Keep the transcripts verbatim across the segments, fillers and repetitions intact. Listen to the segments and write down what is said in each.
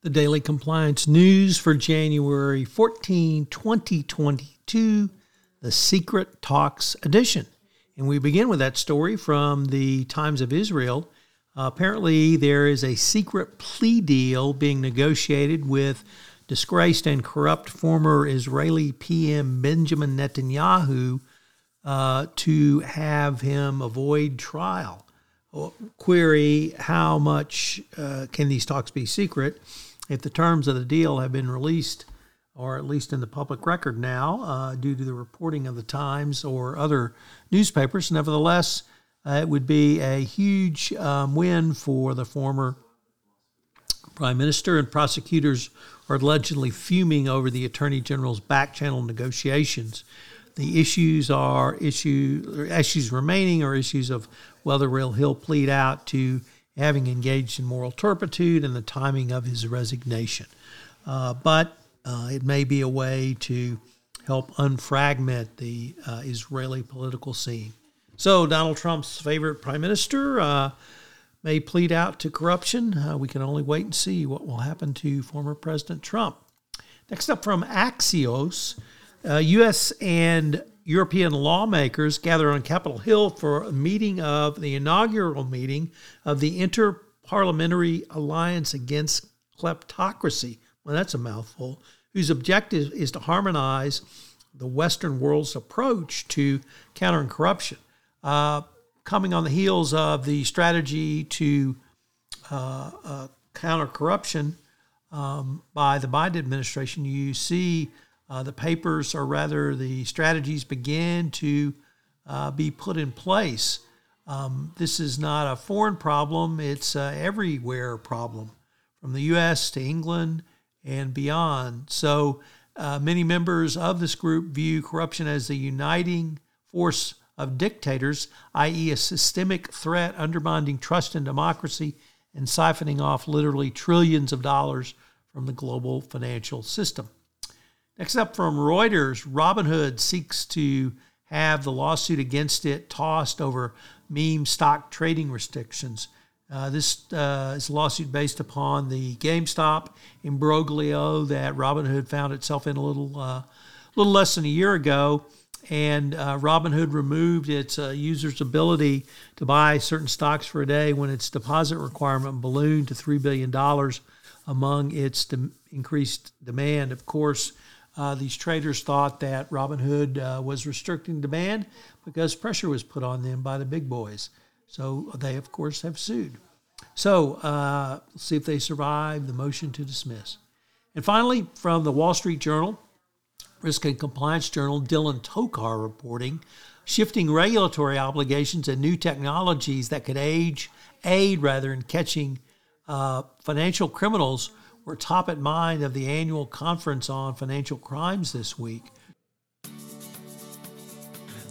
The Daily Compliance News for January fourteenth, twenty twenty-two, the Secret Talks edition. And we begin with that story from the Times of Israel. Uh, apparently, there is a secret plea deal being negotiated with disgraced and corrupt former Israeli P M Benjamin Netanyahu uh, to have him avoid trial. Query, how much uh, can these talks be secret? If the terms of the deal have been released, or at least in the public record now, uh, due to the reporting of the Times or other newspapers, nevertheless, uh, it would be a huge um, win for the former prime minister, and prosecutors are allegedly fuming over the attorney general's back-channel negotiations. The issues are issue, issues remaining are issues of whether he'll plead out to having engaged in moral turpitude and the timing of his resignation. Uh, but uh, it may be a way to help unfragment the uh, Israeli political scene. So Donald Trump's favorite prime minister uh, may plead out to corruption. Uh, we can only wait and see what will happen to former President Trump. Next up from Axios, Uh, U S and European lawmakers gather on Capitol Hill for a meeting of the inaugural meeting of the Inter-Parliamentary Alliance Against Kleptocracy. Well, that's a mouthful, whose objective is to harmonize the Western world's approach to countering corruption. Uh, coming on the heels of the strategy to uh, uh, counter corruption um, by the Biden administration, you see Uh, the papers, or rather the strategies, began to uh, be put in place. Um, this is not a foreign problem. It's an everywhere problem, from the U S to England and beyond. So uh, many members of this group view corruption as the uniting force of dictators, that is a systemic threat undermining trust in democracy and siphoning off literally trillions of dollars from the global financial system. Next up from Reuters, Robinhood seeks to have the lawsuit against it tossed over meme stock trading restrictions. Uh, this uh, is a lawsuit based upon the GameStop imbroglio that Robinhood found itself in a little, uh, little less than a year ago. And uh, Robinhood removed its uh, users' ability to buy certain stocks for a day when its deposit requirement ballooned to three billion dollars among its de- increased demand. Of course, Uh, these traders thought that Robinhood uh, was restricting demand because pressure was put on them by the big boys. So they, of course, have sued. So uh, let's see if they survive the motion to dismiss. And finally, from the Wall Street Journal, Risk and Compliance Journal, Dylan Tokar reporting, shifting regulatory obligations and new technologies that could age, aid rather in catching uh, financial criminals were top at mind of the annual conference on financial crimes this week.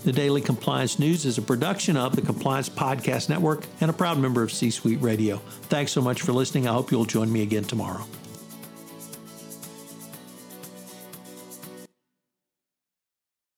The Daily Compliance News is a production of the Compliance Podcast Network and a proud member of C-Suite Radio. Thanks so much for listening. I hope you'll join me again tomorrow.